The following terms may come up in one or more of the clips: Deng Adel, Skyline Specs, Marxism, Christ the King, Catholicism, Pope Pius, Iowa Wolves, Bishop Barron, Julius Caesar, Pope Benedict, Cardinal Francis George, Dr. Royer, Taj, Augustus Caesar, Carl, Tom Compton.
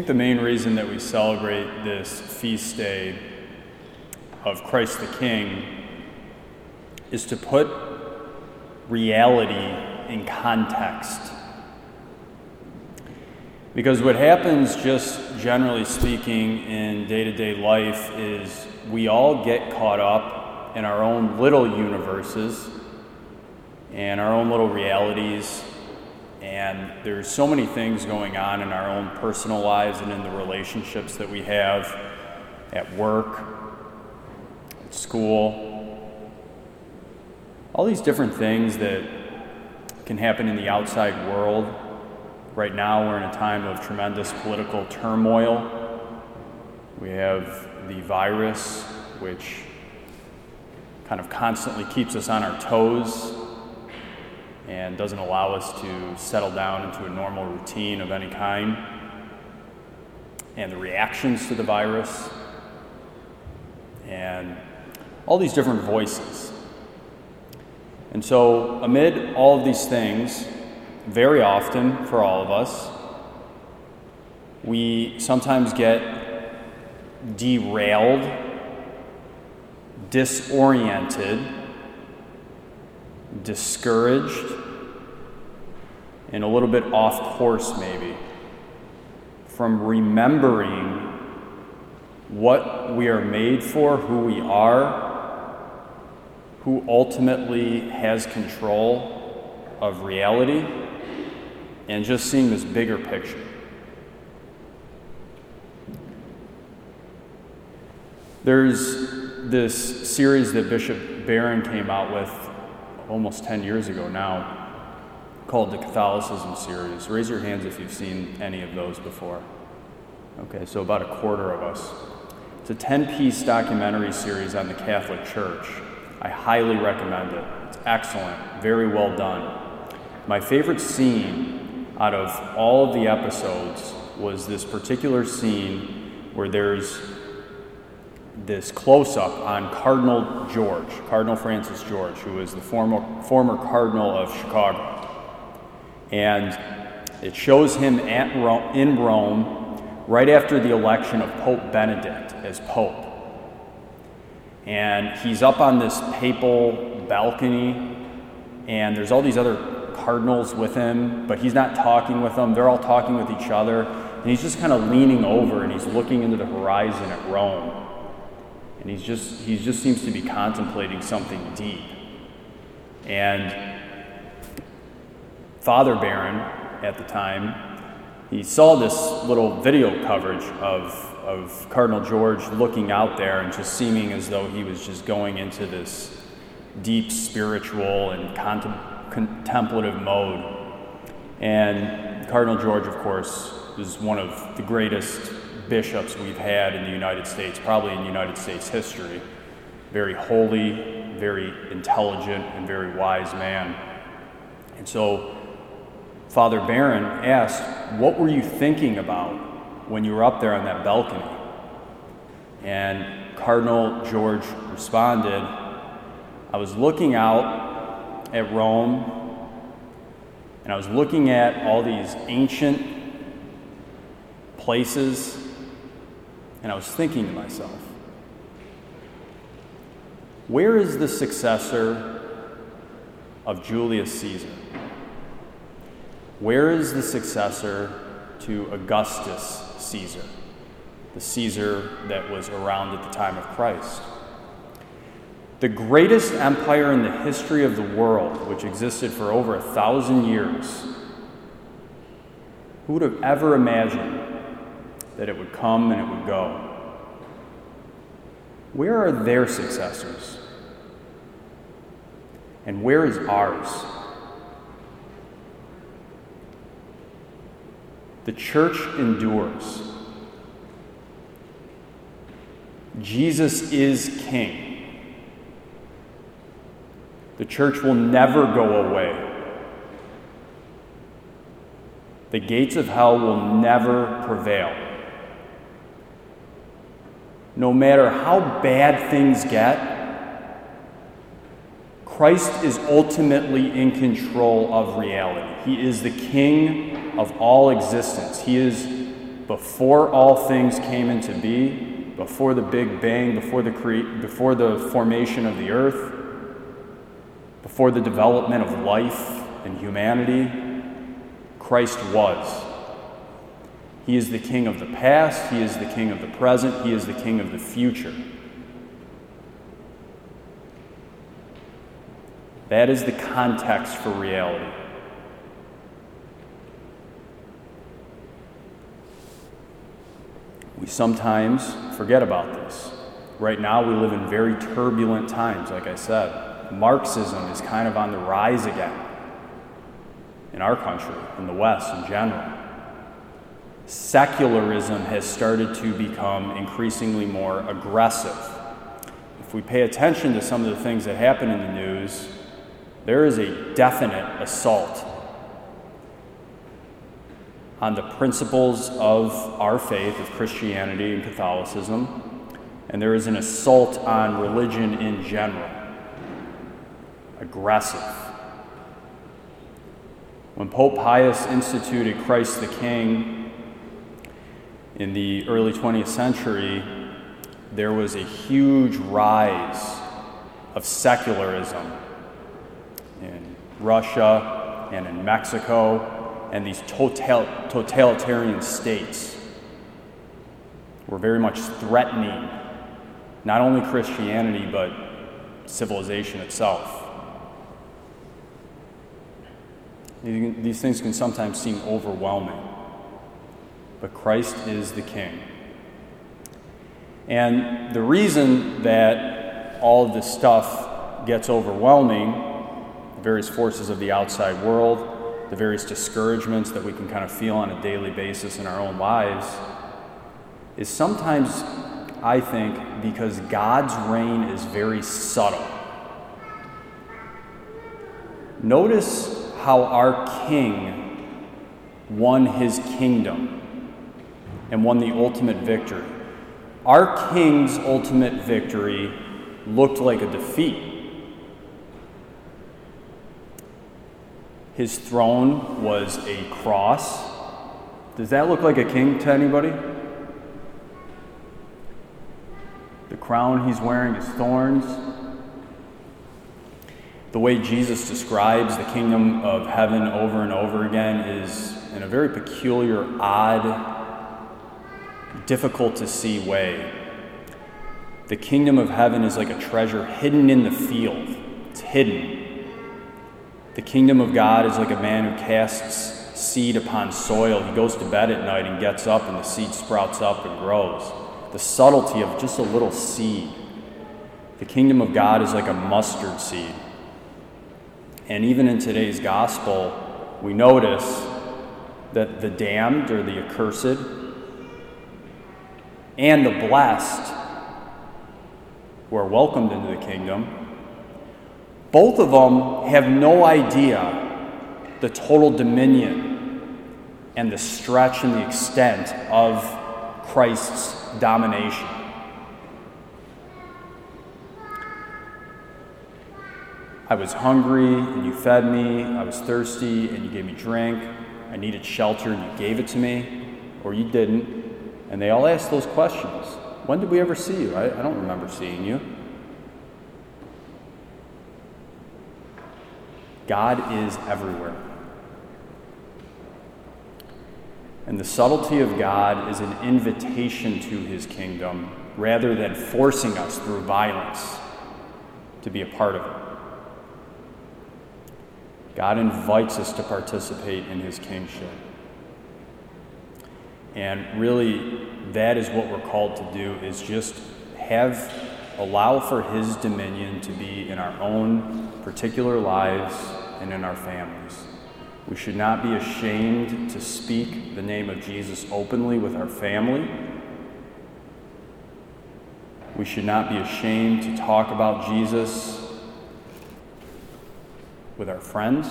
think the main reason that we celebrate this feast day of Christ the King is to put reality in context. Because what happens, just generally speaking, in day-to-day life is we all get caught up in our own little universes and our own little realities, and there's so many things going on in our own personal lives and in the relationships that we have at work, at school, all these different things that can happen in the outside world. Right now, we're in a time of tremendous political turmoil. We have the virus, which kind of constantly keeps us on our toes and doesn't allow us to settle down into a normal routine of any kind. And the reactions to the virus, and all these different voices. And so, amid all of these things, very often, for all of us, we sometimes get derailed, disoriented, discouraged, and a little bit off course maybe, from remembering what we are made for, who we are, who ultimately has control of reality, and just seeing this bigger picture. There's this series that Bishop Barron came out with almost 10 years ago now called the Catholicism series. Raise your hands if you've seen any of those before. Okay, so about a quarter of us. It's a 10-piece documentary series on the Catholic Church. I highly recommend it. It's excellent, very well done. My favorite scene out of all of the episodes was this particular scene where there's this close-up on Cardinal George, Cardinal Francis George, who was the former Cardinal of Chicago. And it shows him in Rome right after the election of Pope Benedict as Pope. And he's up on this papal balcony, and there's all these other cardinals with him, but he's not talking with them. They're all talking with each other, and he's just kind of leaning over, and he's looking into the horizon at Rome. And he just seems to be contemplating something deep. And Father Barron, at the time, he saw this little video coverage of Cardinal George looking out there and just seeming as though he was just going into this deep spiritual and contemplative mode. And Cardinal George, of course, is one of the greatest bishops we've had in the United States, probably in United States history. Very holy, very intelligent, and very wise man. And so Father Barron asked, what were you thinking about when you were up there on that balcony? And Cardinal George responded, I was looking out at Rome, and I was looking at all these ancient places, and I was thinking to myself, where is the successor of Julius Caesar? Where is the successor to Augustus Caesar, the Caesar that was around at the time of Christ? The greatest empire in the history of the world, which existed for over 1,000 years, who would have ever imagined that it would come and it would go? Where are their successors? And where is ours? The church endures. Jesus is King. The church will never go away. The gates of hell will never prevail. No matter how bad things get, Christ is ultimately in control of reality. He is the King of all existence. He is before all things came into being, before the Big Bang, before the formation of the earth, before the development of life and humanity, Christ was. He is the King of the past, He is the King of the present, He is the King of the future. That is the context for reality. We sometimes forget about this. Right now we live in very turbulent times, like I said. Marxism is kind of on the rise again in our country, in the West in general. Secularism has started to become increasingly more aggressive. If we pay attention to some of the things that happen in the news, there is a definite assault on the principles of our faith, of Christianity and Catholicism, and there is an assault on religion in general. Aggressive. When Pope Pius instituted Christ the King in the early 20th century, there was a huge rise of secularism in Russia and in Mexico, and these totalitarian states were very much threatening not only Christianity but civilization itself. These things can sometimes seem overwhelming, but Christ is the King. And the reason that all of this stuff gets overwhelming, the various forces of the outside world, the various discouragements that we can kind of feel on a daily basis in our own lives, is sometimes, I think, because God's reign is very subtle. Notice how our King won his kingdom and won the ultimate victory. Our King's ultimate victory looked like a defeat. His throne was a cross. Does that look like a king to anybody? The crown he's wearing is thorns. The way Jesus describes the kingdom of heaven over and over again is in a very peculiar, odd, difficult to see way. The kingdom of heaven is like a treasure hidden in the field. It's hidden. The kingdom of God is like a man who casts seed upon soil. He goes to bed at night and gets up, and the seed sprouts up and grows. The subtlety of just a little seed. The kingdom of God is like a mustard seed. And even in today's gospel, we notice that the damned, or the accursed, and the blessed, who are welcomed into the kingdom, both of them have no idea the total dominion and the stretch and the extent of Christ's domination. I was hungry, and you fed me. I was thirsty, and you gave me drink. I needed shelter, and you gave it to me, or you didn't. And they all asked those questions. When did we ever see you? I don't remember seeing you. God is everywhere. And the subtlety of God is an invitation to his kingdom rather than forcing us through violence to be a part of it. God invites us to participate in his kingship. And really, that is what we're called to do, is just allow for his dominion to be in our own particular lives and in our families. We should not be ashamed to speak the name of Jesus openly with our family. We should not be ashamed to talk about Jesus with our friends.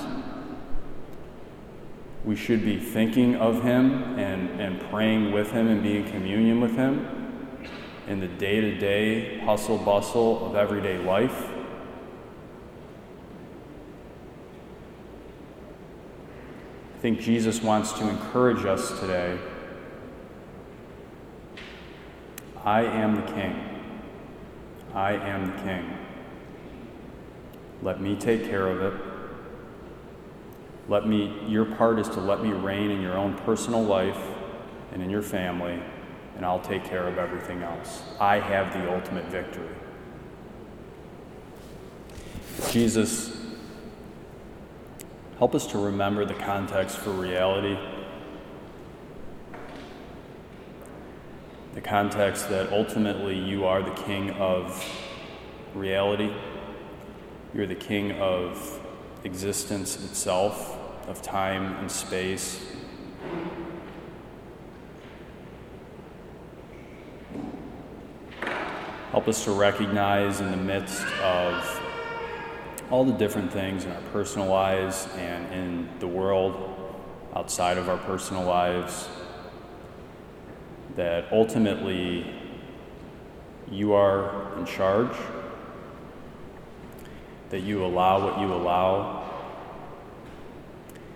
We should be thinking of him and praying with him and being in communion with him in the day-to-day hustle-bustle of everyday life. I think Jesus wants to encourage us today I am the King. I am the King. Let me take care of it. Your part is to let me reign in your own personal life and in your family, and I'll take care of everything else. I have the ultimate victory. Jesus, help us to remember the context for reality. The context that ultimately you are the King of reality. You're the King of existence itself, of time and space. Help us to recognize in the midst of all the different things in our personal lives and in the world outside of our personal lives, that ultimately you are in charge, that you allow what you allow,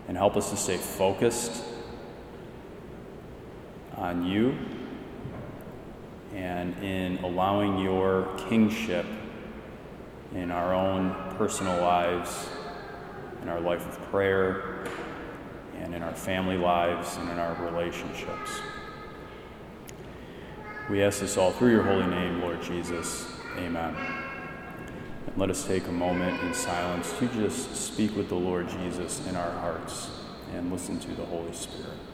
and help us to stay focused on you and in allowing your kingship in our own personal lives, in our life of prayer, and in our family lives, and in our relationships. We ask this all through your holy name, Lord Jesus. Amen. And let us take a moment in silence to just speak with the Lord Jesus in our hearts and listen to the Holy Spirit.